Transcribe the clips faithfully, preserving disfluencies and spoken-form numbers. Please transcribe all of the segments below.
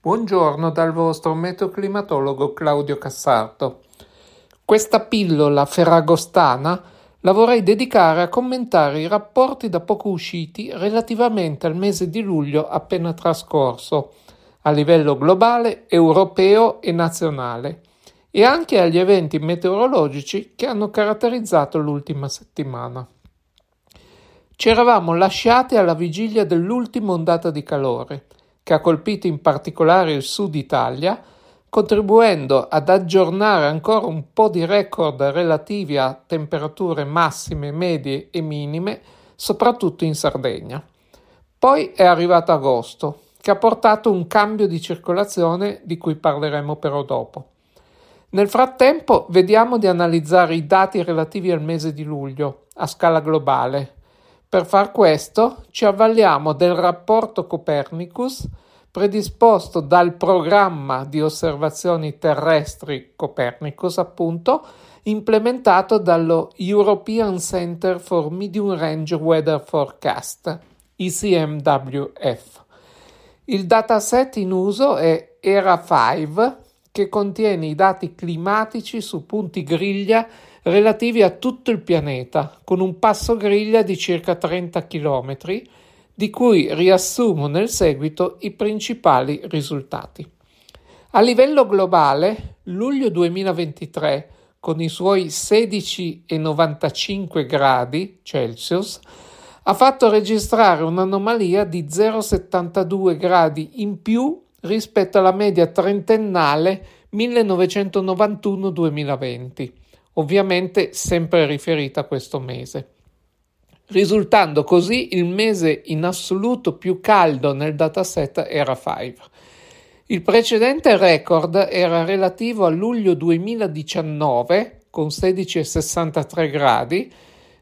Buongiorno dal vostro meteoclimatologo Claudio Cassardo. Questa pillola ferragostana la vorrei dedicare a commentare i rapporti da poco usciti relativamente al mese di luglio appena trascorso, a livello globale, europeo e nazionale, e anche agli eventi meteorologici che hanno caratterizzato l'ultima settimana. Ci eravamo lasciati alla vigilia dell'ultima ondata di calore, che ha colpito in particolare il sud Italia, contribuendo ad aggiornare ancora un po' di record relativi a temperature massime, medie e minime, soprattutto in Sardegna. Poi è arrivato agosto, che ha portato un cambio di circolazione di cui parleremo però dopo. Nel frattempo vediamo di analizzare i dati relativi al mese di luglio a scala globale. Per far questo ci avvaliamo del rapporto Copernicus predisposto dal programma di osservazioni terrestri Copernicus, appunto, implementato dallo European Center for Medium Range Weather Forecast, E C M W F. Il dataset in uso è E R A cinque, che contiene i dati climatici su punti griglia relativi a tutto il pianeta, con un passo griglia di circa trenta chilometri, di cui riassumo nel seguito i principali risultati. A livello globale, luglio duemilaventitré, con i suoi sedici virgola novantacinque gradi Celsius, ha fatto registrare un'anomalia di zero virgola settantadue gradi in più rispetto alla media trentennale millenovecentonovantuno duemilaventi, ovviamente sempre riferita a questo mese, risultando così il mese in assoluto più caldo nel dataset E R A cinque. Il precedente record era relativo a luglio duemiladiciannove con sedici virgola sessantatré gradi,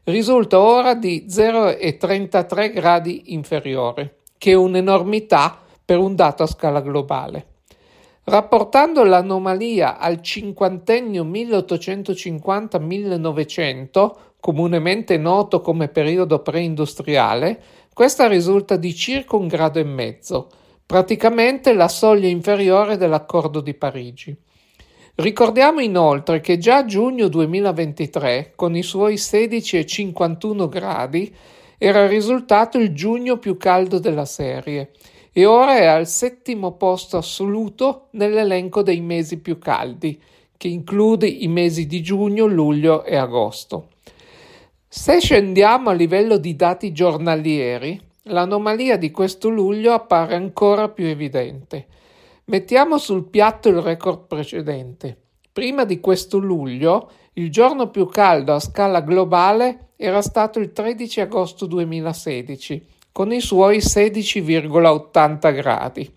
risulta ora di zero virgola trentatré gradi inferiore, che è un'enormità per un dato a scala globale. Rapportando l'anomalia al cinquantennio milleottocentocinquanta millenovecento, comunemente noto come periodo preindustriale, questa risulta di circa un grado e mezzo, praticamente la soglia inferiore dell'Accordo di Parigi. Ricordiamo inoltre che già a giugno duemilaventitré, con i suoi sedici virgola cinquantuno gradi, era risultato il giugno più caldo della serie, e ora è al settimo posto assoluto nell'elenco dei mesi più caldi, che include i mesi di giugno, luglio e agosto. Se scendiamo a livello di dati giornalieri, l'anomalia di questo luglio appare ancora più evidente. Mettiamo sul piatto il record precedente. Prima di questo luglio, il giorno più caldo a scala globale era stato il tredici agosto duemilasedici, con i suoi sedici virgola ottanta gradi.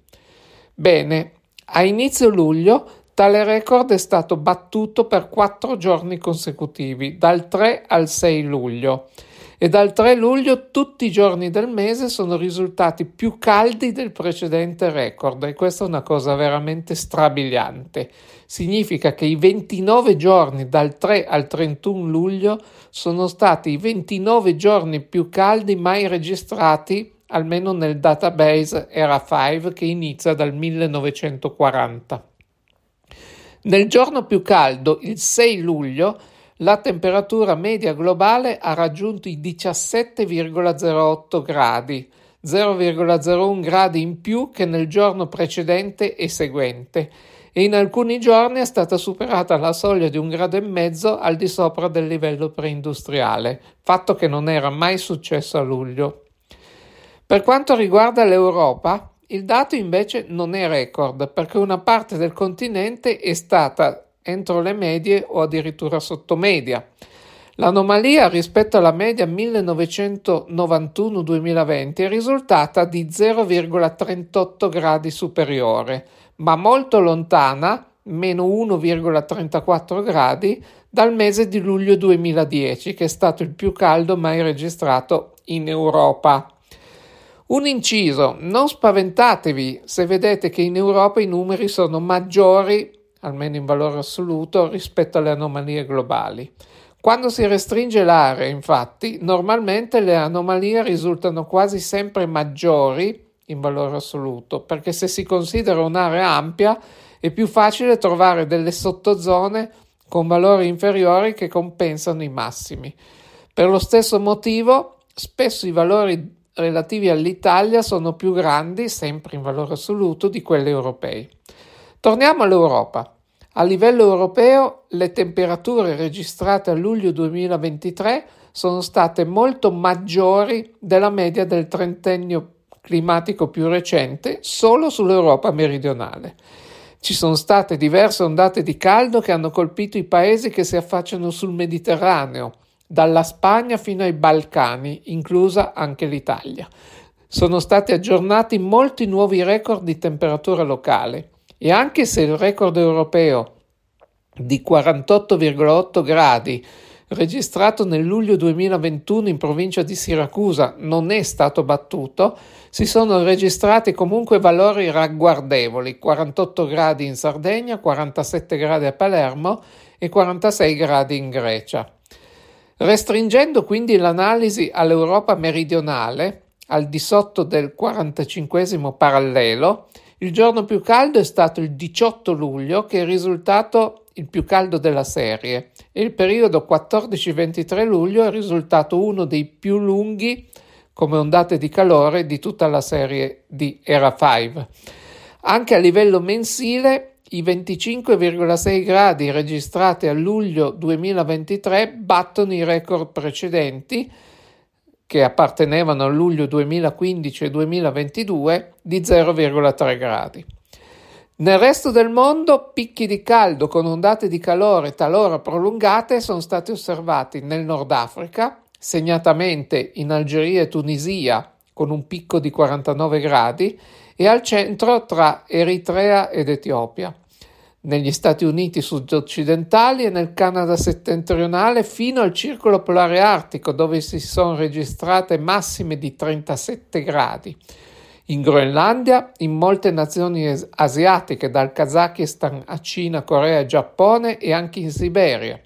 Bene, a inizio luglio tale record è stato battuto per quattro giorni consecutivi, dal tre al sei luglio, e dal tre luglio tutti i giorni del mese sono risultati più caldi del precedente record, e questa è una cosa veramente strabiliante. Significa che i ventinove giorni dal tre al trentuno luglio sono stati i ventinove giorni più caldi mai registrati, almeno nel database E R A cinque, che inizia dal millenovecentoquaranta. Nel giorno più caldo, il sei luglio, la temperatura media globale ha raggiunto i diciassette virgola zero otto gradi, zero virgola zero uno gradi in più che nel giorno precedente e seguente, e in alcuni giorni è stata superata la soglia di un grado e mezzo al di sopra del livello preindustriale, fatto che non era mai successo a luglio. Per quanto riguarda l'Europa, il dato invece non è record, perché una parte del continente è stata entro le medie o addirittura sotto media. L'anomalia rispetto alla media millenovecentonovantuno duemilaventi è risultata di zero virgola trentotto gradi superiore, ma molto lontana, meno uno virgola trentaquattro gradi, dal mese di luglio duemiladieci, che è stato il più caldo mai registrato in Europa. Un inciso: non spaventatevi se vedete che in Europa i numeri sono maggiori, almeno in valore assoluto, rispetto alle anomalie globali. Quando si restringe l'area, infatti, normalmente le anomalie risultano quasi sempre maggiori in valore assoluto, perché se si considera un'area ampia è più facile trovare delle sottozone con valori inferiori che compensano i massimi. Per lo stesso motivo, spesso i valori relativi all'Italia sono più grandi, sempre in valore assoluto, di quelli europei. Torniamo all'Europa. A livello europeo, le temperature registrate a luglio duemilaventitré sono state molto maggiori della media del trentennio climatico più recente, solo sull'Europa meridionale. Ci sono state diverse ondate di caldo che hanno colpito i paesi che si affacciano sul Mediterraneo, dalla Spagna fino ai Balcani, inclusa anche l'Italia. Sono stati aggiornati molti nuovi record di temperatura locale e anche se il record europeo di quarantotto virgola otto gradi registrato nel luglio duemilaventuno in provincia di Siracusa non è stato battuto, si sono registrati comunque valori ragguardevoli: quarantotto gradi in Sardegna, quarantasette gradi a Palermo e quarantasei gradi in Grecia. Restringendo quindi l'analisi all'Europa meridionale, al di sotto del quarantacinquesimo parallelo, il giorno più caldo è stato il diciotto luglio, che è risultato il più caldo della serie, e il periodo quattordici ventitré luglio è risultato uno dei più lunghi come ondate di calore di tutta la serie di E R A cinque. Anche a livello mensile, i venticinque virgola sei gradi registrati a luglio duemilaventitré battono i record precedenti, che appartenevano a luglio duemilaquindici e duemilaventidue, di zero virgola tre gradi. Nel resto del mondo, picchi di caldo con ondate di calore talora prolungate sono stati osservati nel Nord Africa, segnatamente in Algeria e Tunisia, con un picco di quarantanove gradi, e al centro tra Eritrea ed Etiopia, negli Stati Uniti sudoccidentali e nel Canada settentrionale fino al circolo polare artico, dove si sono registrate massime di trentasette gradi. In Groenlandia, in molte nazioni asiatiche, dal Kazakistan a Cina, Corea e Giappone, e anche in Siberia.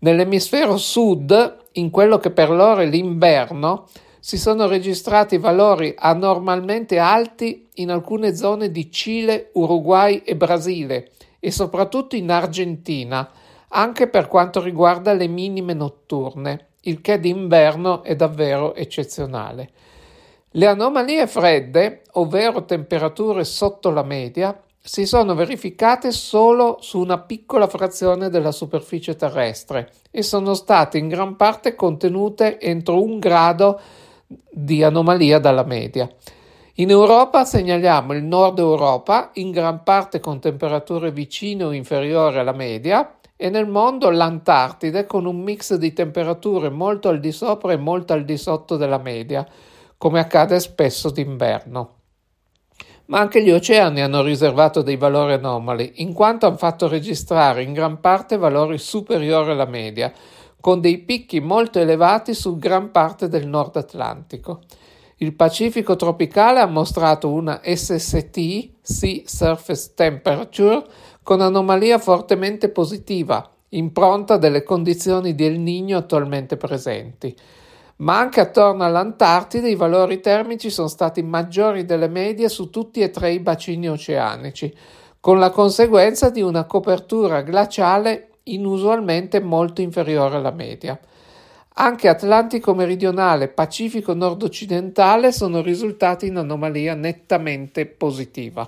Nell'emisfero sud, in quello che per loro è l'inverno, si sono registrati valori anormalmente alti in alcune zone di Cile, Uruguay e Brasile, e soprattutto in Argentina, anche per quanto riguarda le minime notturne, il che d'inverno è davvero eccezionale. Le anomalie fredde, ovvero temperature sotto la media, si sono verificate solo su una piccola frazione della superficie terrestre e sono state in gran parte contenute entro un grado di anomalia dalla media. In Europa segnaliamo il Nord Europa, in gran parte con temperature vicine o inferiori alla media, e nel mondo l'Antartide, con un mix di temperature molto al di sopra e molto al di sotto della media, come accade spesso d'inverno. Ma anche gli oceani hanno riservato dei valori anomali, in quanto hanno fatto registrare in gran parte valori superiori alla media, con dei picchi molto elevati su gran parte del Nord Atlantico. Il Pacifico tropicale ha mostrato una S S T, Sea Surface Temperature, con anomalia fortemente positiva, impronta delle condizioni di El Niño attualmente presenti. Ma anche attorno all'Antartide i valori termici sono stati maggiori delle medie su tutti e tre i bacini oceanici, con la conseguenza di una copertura glaciale inusualmente molto inferiore alla media. Anche Atlantico meridionale e Pacifico nordoccidentale sono risultati in anomalia nettamente positiva.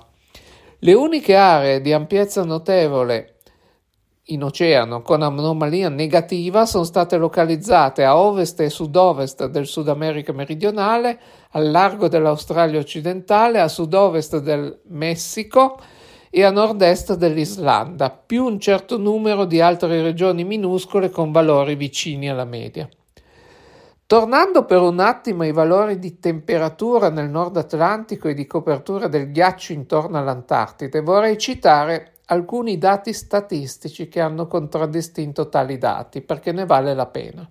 Le uniche aree di ampiezza notevole in oceano con anomalia negativa sono state localizzate a ovest e sud-ovest del Sud America meridionale, al largo dell'Australia occidentale, a sud-ovest del Messico e a nord-est dell'Islanda, più un certo numero di altre regioni minuscole con valori vicini alla media. Tornando per un attimo ai valori di temperatura nel Nord Atlantico e di copertura del ghiaccio intorno all'Antartide, vorrei citare alcuni dati statistici che hanno contraddistinto tali dati, perché ne vale la pena.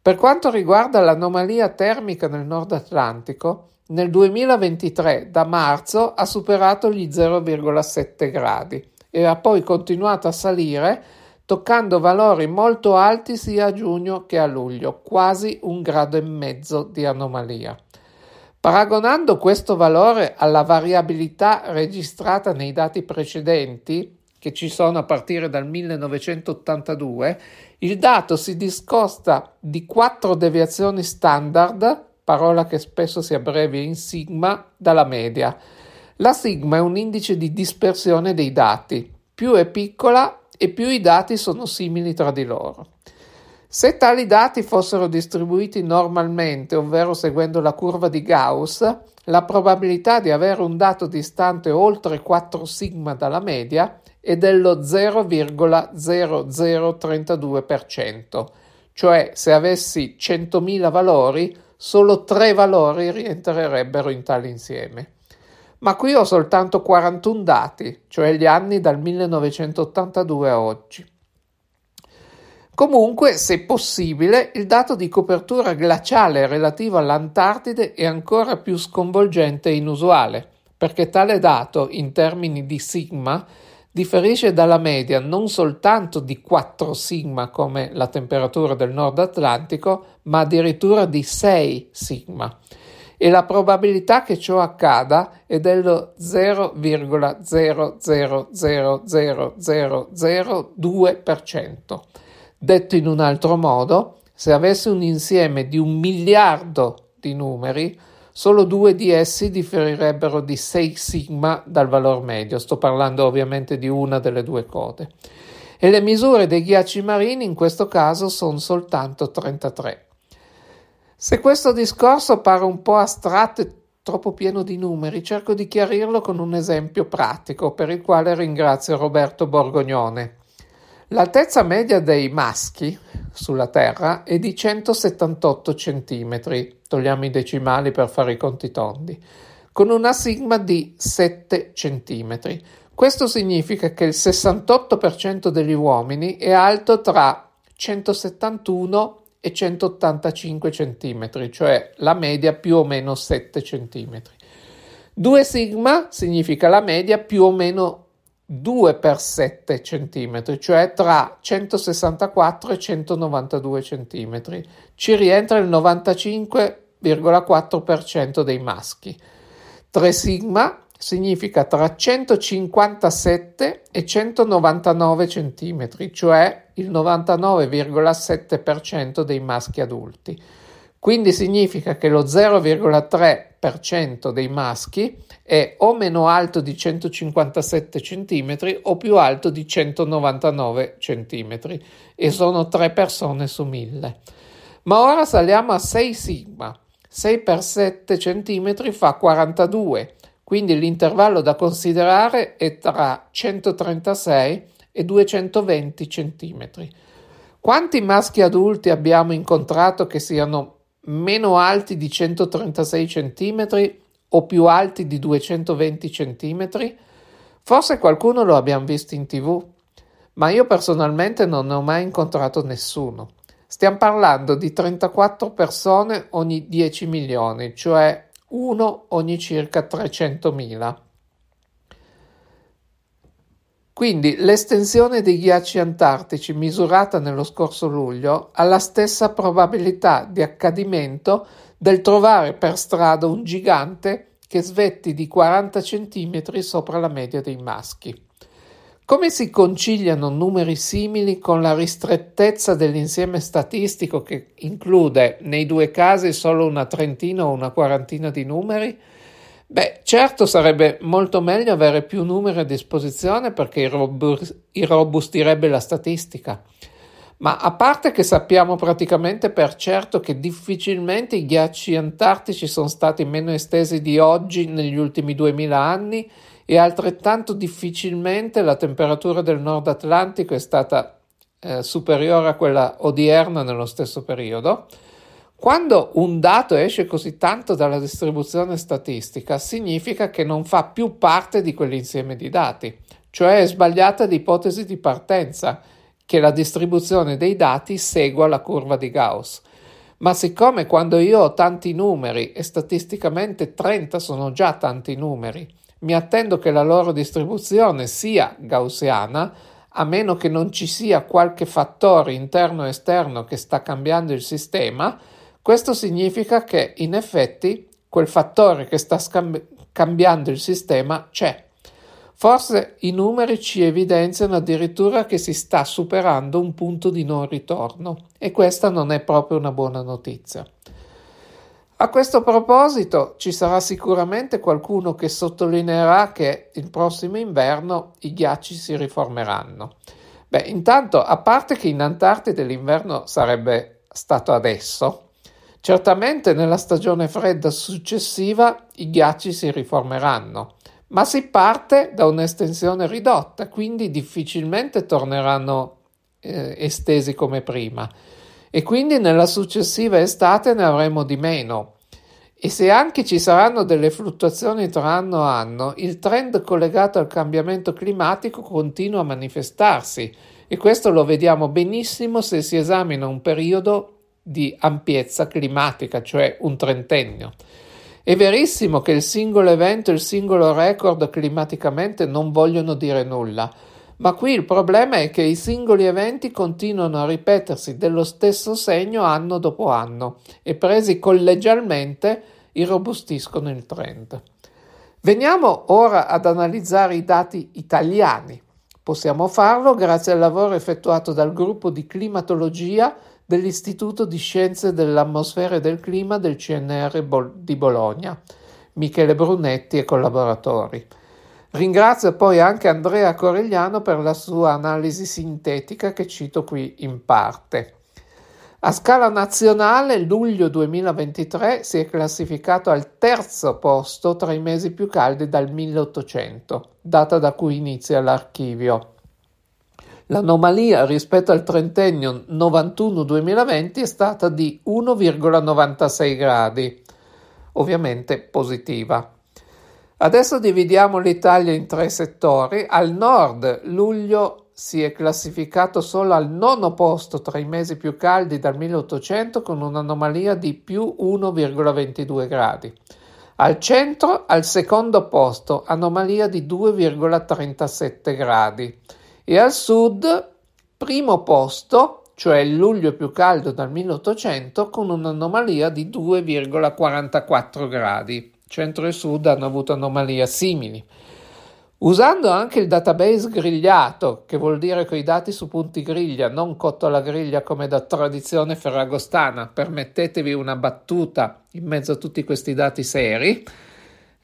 Per quanto riguarda l'anomalia termica nel Nord Atlantico, nel duemilaventitré da marzo ha superato gli zero virgola sette gradi e ha poi continuato a salire, toccando valori molto alti sia a giugno che a luglio, quasi un grado e mezzo di anomalia. Paragonando questo valore alla variabilità registrata nei dati precedenti, che ci sono a partire dal millenovecentottantadue, il dato si discosta di quattro deviazioni standard, parola che spesso si abbrevia in sigma, dalla media. La sigma è un indice di dispersione dei dati. Più è piccola e più i dati sono simili tra di loro. Se tali dati fossero distribuiti normalmente, ovvero seguendo la curva di Gauss, la probabilità di avere un dato distante oltre quattro sigma dalla media è dello zero virgola zero zero trentadue per cento, cioè se avessi centomila valori, solo tre valori rientrerebbero in tale insieme. Ma qui ho soltanto quarantuno dati, cioè gli anni dal millenovecentottantadue a oggi. Comunque, se possibile, il dato di copertura glaciale relativo all'Antartide è ancora più sconvolgente e inusuale, perché tale dato, in termini di sigma, differisce dalla media non soltanto di quattro sigma come la temperatura del Nord Atlantico, ma addirittura di sei sigma. E la probabilità che ciò accada è dello zero virgola zero zero zero zero zero due per cento. Detto in un altro modo, se avessi un insieme di un miliardo di numeri, solo due di essi differirebbero di sei sigma dal valore medio. Sto parlando ovviamente di una delle due code. E le misure dei ghiacci marini in questo caso sono soltanto trentatré. Se questo discorso pare un po' astratto e troppo pieno di numeri, cerco di chiarirlo con un esempio pratico, per il quale ringrazio Roberto Borgognone. L'altezza media dei maschi sulla Terra è di centosettantotto centimetri, togliamo i decimali per fare i conti tondi, con una sigma di sette centimetri. Questo significa che il sessantotto per cento degli uomini è alto tra centosettantuno e centottantacinque centimetri, cioè la media più o meno sette centimetri. due sigma significa la media più o meno due per sette centimetri, cioè tra centosessantaquattro e centonovantadue centimetri. Ci rientra il novantacinque virgola quattro per cento dei maschi. tre sigma significa tra centocinquantasette e centonovantanove centimetri, cioè il novantanove virgola sette per cento dei maschi adulti. Quindi significa che lo zero virgola tre per cento dei maschi è o meno alto di centocinquantasette centimetri o più alto di centonovantanove centimetri, e sono tre persone su mille. Ma ora saliamo a sei sigma. sei per sette centimetri fa quarantadue, quindi l'intervallo da considerare è tra centotrentasei e duecentoventi centimetri. Quanti maschi adulti abbiamo incontrato che siano meno alti di centotrentasei centimetri o più alti di duecentoventi centimetri? Forse qualcuno lo abbiamo visto in tv, ma io personalmente non ne ho mai incontrato nessuno. Stiamo parlando di trentaquattro persone ogni dieci milioni, cioè uno ogni circa trecentomila. Quindi l'estensione dei ghiacci antartici misurata nello scorso luglio ha la stessa probabilità di accadimento del trovare per strada un gigante che svetti di quaranta centimetri sopra la media dei maschi. Come si conciliano numeri simili con la ristrettezza dell'insieme statistico, che include nei due casi solo una trentina o una quarantina di numeri? Beh, certo sarebbe molto meglio avere più numeri a disposizione, perché irrobustirebbe la statistica. Ma a parte che sappiamo praticamente per certo che difficilmente i ghiacci antartici sono stati meno estesi di oggi negli ultimi duemila anni, e altrettanto difficilmente la temperatura del Nord Atlantico è stata eh, superiore a quella odierna nello stesso periodo. Quando un dato esce così tanto dalla distribuzione statistica, significa che non fa più parte di quell'insieme di dati, cioè è sbagliata l'ipotesi di partenza, che la distribuzione dei dati segua la curva di Gauss. Ma siccome quando io ho tanti numeri, e statisticamente trenta sono già tanti numeri, mi attendo che la loro distribuzione sia gaussiana, a meno che non ci sia qualche fattore interno o esterno che sta cambiando il sistema, questo significa che in effetti quel fattore che sta scambi- cambiando il sistema c'è. Forse i numeri ci evidenziano addirittura che si sta superando un punto di non ritorno, e questa non è proprio una buona notizia. A questo proposito ci sarà sicuramente qualcuno che sottolineerà che il prossimo inverno i ghiacci si riformeranno. Beh, intanto, a parte che in Antartide l'inverno sarebbe stato adesso, certamente nella stagione fredda successiva i ghiacci si riformeranno, ma si parte da un'estensione ridotta, quindi difficilmente torneranno eh, estesi come prima, e quindi nella successiva estate ne avremo di meno. E se anche ci saranno delle fluttuazioni tra anno a anno, il trend collegato al cambiamento climatico continua a manifestarsi, e questo lo vediamo benissimo se si esamina un periodo di ampiezza climatica, cioè un trentennio. È verissimo che il singolo evento e il singolo record climaticamente non vogliono dire nulla, ma qui il problema è che i singoli eventi continuano a ripetersi dello stesso segno anno dopo anno e, presi collegialmente, irrobustiscono il trend. Veniamo ora ad analizzare i dati italiani. Possiamo farlo grazie al lavoro effettuato dal gruppo di climatologia dell'Istituto di Scienze dell'Atmosfera e del Clima del C N R di Bologna, Michele Brunetti e collaboratori. Ringrazio poi anche Andrea Corigliano per la sua analisi sintetica, che cito qui in parte. A scala nazionale, luglio duemilaventitré si è classificato al terzo posto tra i mesi più caldi dal milleottocento, data da cui inizia l'archivio. L'anomalia rispetto al trentennio novantuno duemilaventi è stata di uno virgola novantasei gradi, ovviamente positiva. Adesso dividiamo l'Italia in tre settori. Al nord, luglio si è classificato solo al nono posto tra i mesi più caldi dal milleottocento, con un'anomalia di più uno virgola ventidue gradi. Al centro, al secondo posto, anomalia di due virgola trentasette gradi. E al sud, primo posto, cioè il luglio più caldo dal milleottocento, con un'anomalia di due virgola quarantaquattro gradi. Centro e sud hanno avuto anomalie simili. Usando anche il database grigliato, che vuol dire coi dati su punti griglia, non cotto alla griglia come da tradizione ferragostana, permettetevi una battuta in mezzo a tutti questi dati seri,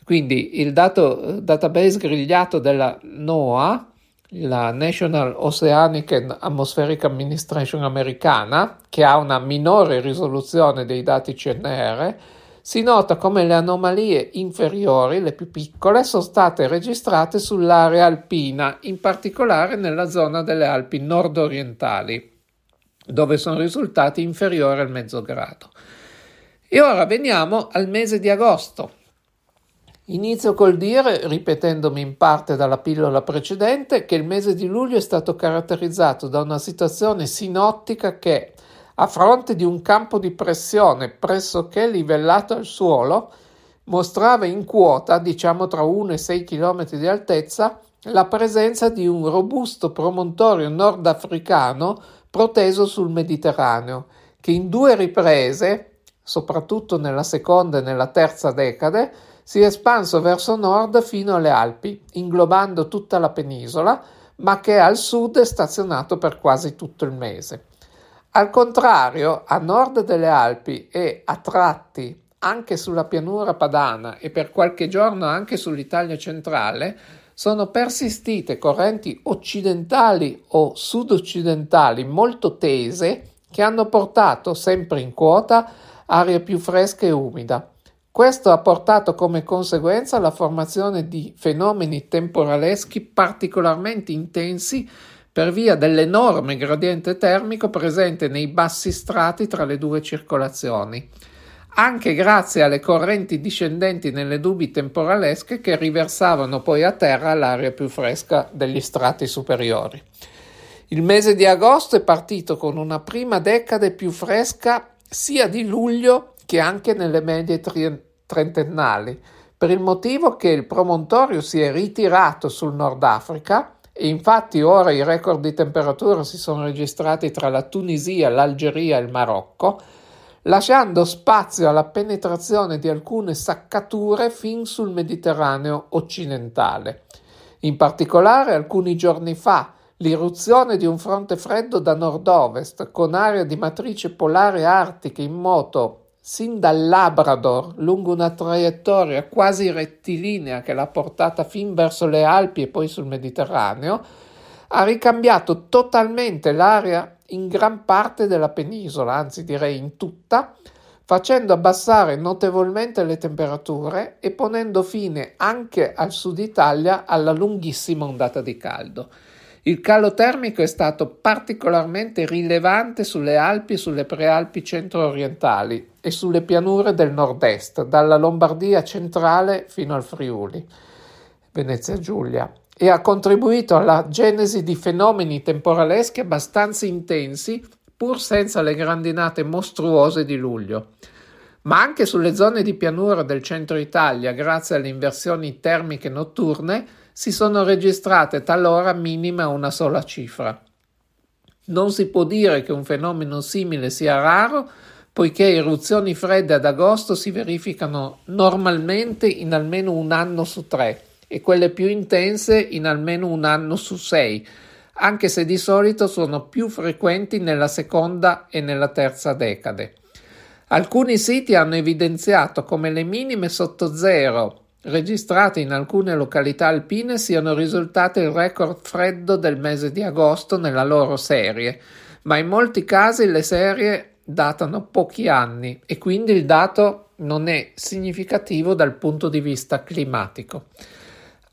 quindi il dato, database grigliato della NOAA, la National Oceanic and Atmospheric Administration americana, che ha una minore risoluzione dei dati C N R, si nota come le anomalie inferiori, le più piccole, sono state registrate sull'area alpina, in particolare nella zona delle Alpi nordorientali, dove sono risultati inferiori al mezzo grado. E ora veniamo al mese di agosto. Inizio col dire, ripetendomi in parte dalla pillola precedente, che il mese di luglio è stato caratterizzato da una situazione sinottica che, a fronte di un campo di pressione pressoché livellato al suolo, mostrava in quota, diciamo tra uno e sei km di altezza, la presenza di un robusto promontorio nordafricano proteso sul Mediterraneo, che in due riprese, soprattutto nella seconda e nella terza decade, si è espanso verso nord fino alle Alpi, inglobando tutta la penisola, ma che al sud è stazionato per quasi tutto il mese. Al contrario, a nord delle Alpi e a tratti anche sulla pianura padana e per qualche giorno anche sull'Italia centrale, sono persistite correnti occidentali o sud-occidentali molto tese, che hanno portato, sempre in quota, aria più fresca e umida. Questo ha portato come conseguenza alla formazione di fenomeni temporaleschi particolarmente intensi per via dell'enorme gradiente termico presente nei bassi strati tra le due circolazioni, anche grazie alle correnti discendenti nelle nubi temporalesche che riversavano poi a terra l'aria più fresca degli strati superiori. Il mese di agosto è partito con una prima decade più fresca sia di luglio che anche nelle medie tri- trentennali, per il motivo che il promontorio si è ritirato sul Nord Africa, e infatti ora i record di temperatura si sono registrati tra la Tunisia, l'Algeria e il Marocco. lasciando spazio alla penetrazione di alcune saccature fin sul Mediterraneo occidentale. In particolare, alcuni giorni fa, l'irruzione di un fronte freddo da nord-ovest con area di matrice polare artica in moto sin dal Labrador lungo una traiettoria quasi rettilinea che l'ha portata fin verso le Alpi e poi sul Mediterraneo, ha ricambiato totalmente l'area in gran parte della penisola, anzi direi in tutta, facendo abbassare notevolmente le temperature e ponendo fine anche al Sud Italia alla lunghissima ondata di caldo. Il calo termico è stato particolarmente rilevante sulle Alpi e sulle prealpi centro-orientali e sulle pianure del nord-est, dalla Lombardia centrale fino al Friuli, Venezia Giulia, e ha contribuito alla genesi di fenomeni temporaleschi abbastanza intensi, pur senza le grandinate mostruose di luglio. Ma anche sulle zone di pianura del centro Italia, grazie alle inversioni termiche notturne, si sono registrate talora minime a una sola cifra. Non si può dire che un fenomeno simile sia raro, poiché irruzioni fredde ad agosto si verificano normalmente in almeno un anno su tre e quelle più intense in almeno un anno su sei, anche se di solito sono più frequenti nella seconda e nella terza decade. Alcuni siti hanno evidenziato come le minime sotto zero registrate in alcune località alpine siano risultate il record freddo del mese di agosto nella loro serie, ma in molti casi le serie datano pochi anni e quindi il dato non è significativo dal punto di vista climatico.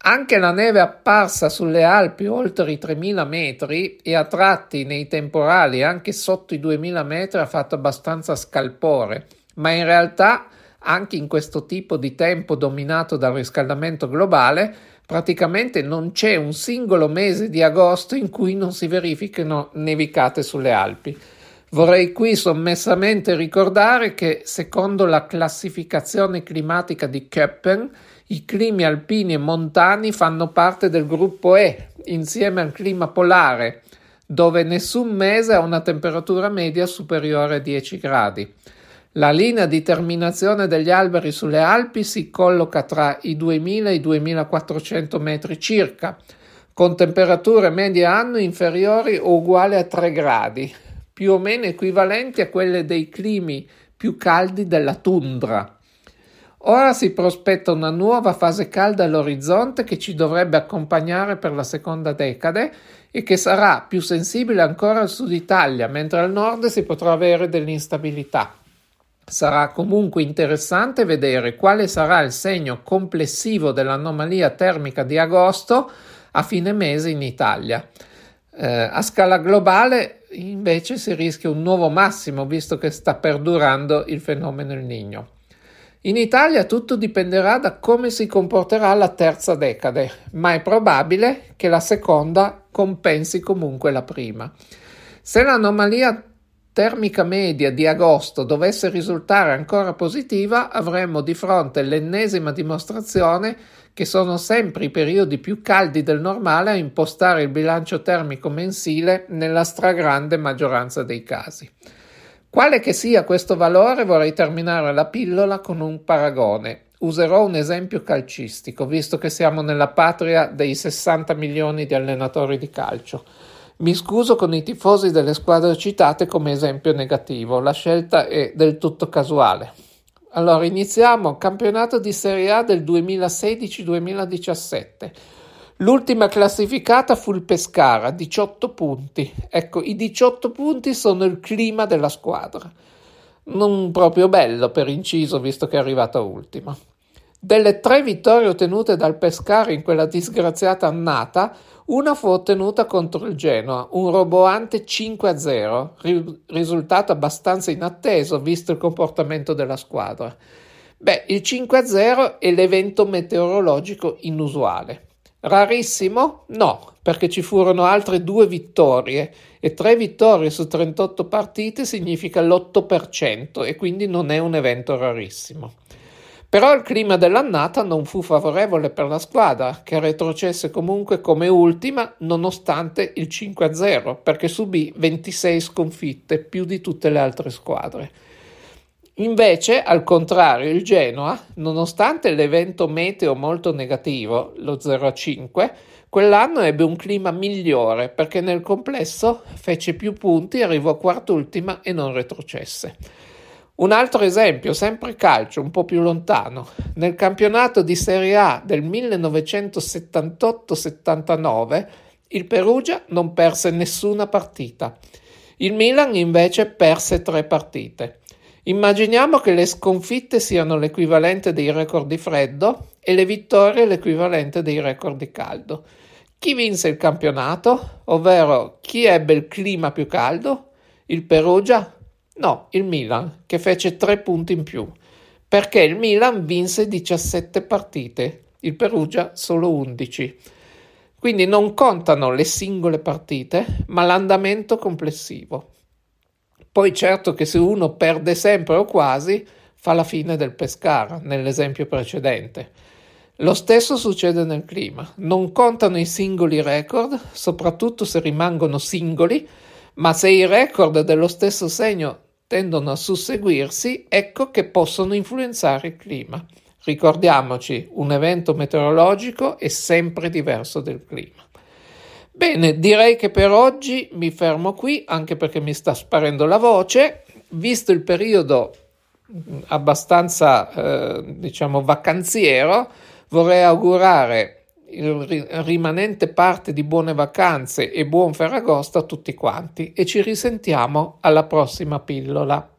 Anche la neve apparsa sulle Alpi oltre i tremila metri e a tratti nei temporali anche sotto i duemila metri ha fatto abbastanza scalpore, ma in realtà anche in questo tipo di tempo dominato dal riscaldamento globale, praticamente non c'è un singolo mese di agosto in cui non si verifichino nevicate sulle Alpi. Vorrei qui sommessamente ricordare che, secondo la classificazione climatica di Köppen, i climi alpini e montani fanno parte del gruppo E, insieme al clima polare, dove nessun mese ha una temperatura media superiore a dieci gradi. La linea di terminazione degli alberi sulle Alpi si colloca tra i duemila e i duemilaquattrocento metri circa, con temperature medie annue inferiori o uguali a tre gradi, più o meno equivalenti a quelle dei climi più caldi della tundra. Ora si prospetta una nuova fase calda all'orizzonte che ci dovrebbe accompagnare per la seconda decade e che sarà più sensibile ancora al Sud Italia, mentre al nord si potrà avere dell'instabilità. Sarà comunque interessante vedere quale sarà il segno complessivo dell'anomalia termica di agosto a fine mese in Italia. Eh, a scala globale invece si rischia un nuovo massimo visto che sta perdurando il fenomeno El Niño. In Italia tutto dipenderà da come si comporterà la terza decade, ma è probabile che la seconda compensi comunque la prima. Se l'anomalia termica media di agosto dovesse risultare ancora positiva, avremmo di fronte l'ennesima dimostrazione che sono sempre i periodi più caldi del normale a impostare il bilancio termico mensile nella stragrande maggioranza dei casi. Quale che sia questo valore, vorrei terminare la pillola con un paragone. Userò un esempio calcistico, visto che siamo nella patria dei sessanta milioni di allenatori di calcio. Mi scuso con i tifosi delle squadre citate come esempio negativo, la scelta è del tutto casuale. Allora iniziamo, campionato di Serie A del duemilasedici duemiladiciassette. L'ultima classificata fu il Pescara, diciotto punti. Ecco, i diciotto punti sono il clima della squadra. Non proprio bello per inciso, visto che è arrivata ultima. Delle tre vittorie ottenute dal Pescara in quella disgraziata annata, una fu ottenuta contro il Genoa, un roboante cinque a zero, ri- risultato abbastanza inatteso visto il comportamento della squadra. Beh, il cinque a zero è l'evento meteorologico inusuale. Rarissimo? No, perché ci furono altre due vittorie e tre vittorie su trentotto partite significa l'otto per cento e quindi non è un evento rarissimo. Però il clima dell'annata non fu favorevole per la squadra, che retrocesse comunque come ultima nonostante il cinque a zero, perché subì ventisei sconfitte, più di tutte le altre squadre. Invece, al contrario, il Genoa, nonostante l'evento meteo molto negativo, lo zero a cinque, quell'anno ebbe un clima migliore perché nel complesso fece più punti, arrivò quart'ultima e non retrocesse. Un altro esempio, sempre calcio, un po' più lontano. Nel campionato di Serie A del millenovecentosettantotto settantanove il Perugia non perse nessuna partita. Il Milan invece perse tre partite. Immaginiamo che le sconfitte siano l'equivalente dei record di freddo e le vittorie l'equivalente dei record di caldo. Chi vinse il campionato? Ovvero chi ebbe il clima più caldo? Il Perugia? No, il Milan, che fece tre punti in più, perché il Milan vinse diciassette partite, il Perugia solo undici. Quindi non contano le singole partite, ma l'andamento complessivo. Poi certo che se uno perde sempre o quasi, fa la fine del Pescara, nell'esempio precedente. Lo stesso succede nel clima. Non contano i singoli record, soprattutto se rimangono singoli, ma se i record dello stesso segno tendono a susseguirsi, ecco che possono influenzare il clima. Ricordiamoci, un evento meteorologico è sempre diverso del clima. Bene, direi che per oggi mi fermo qui, anche perché mi sta sparendo la voce. Visto il periodo abbastanza, eh, diciamo, vacanziero, vorrei augurare il rimanente parte di buone vacanze e buon Ferragosto a tutti quanti e ci risentiamo alla prossima pillola.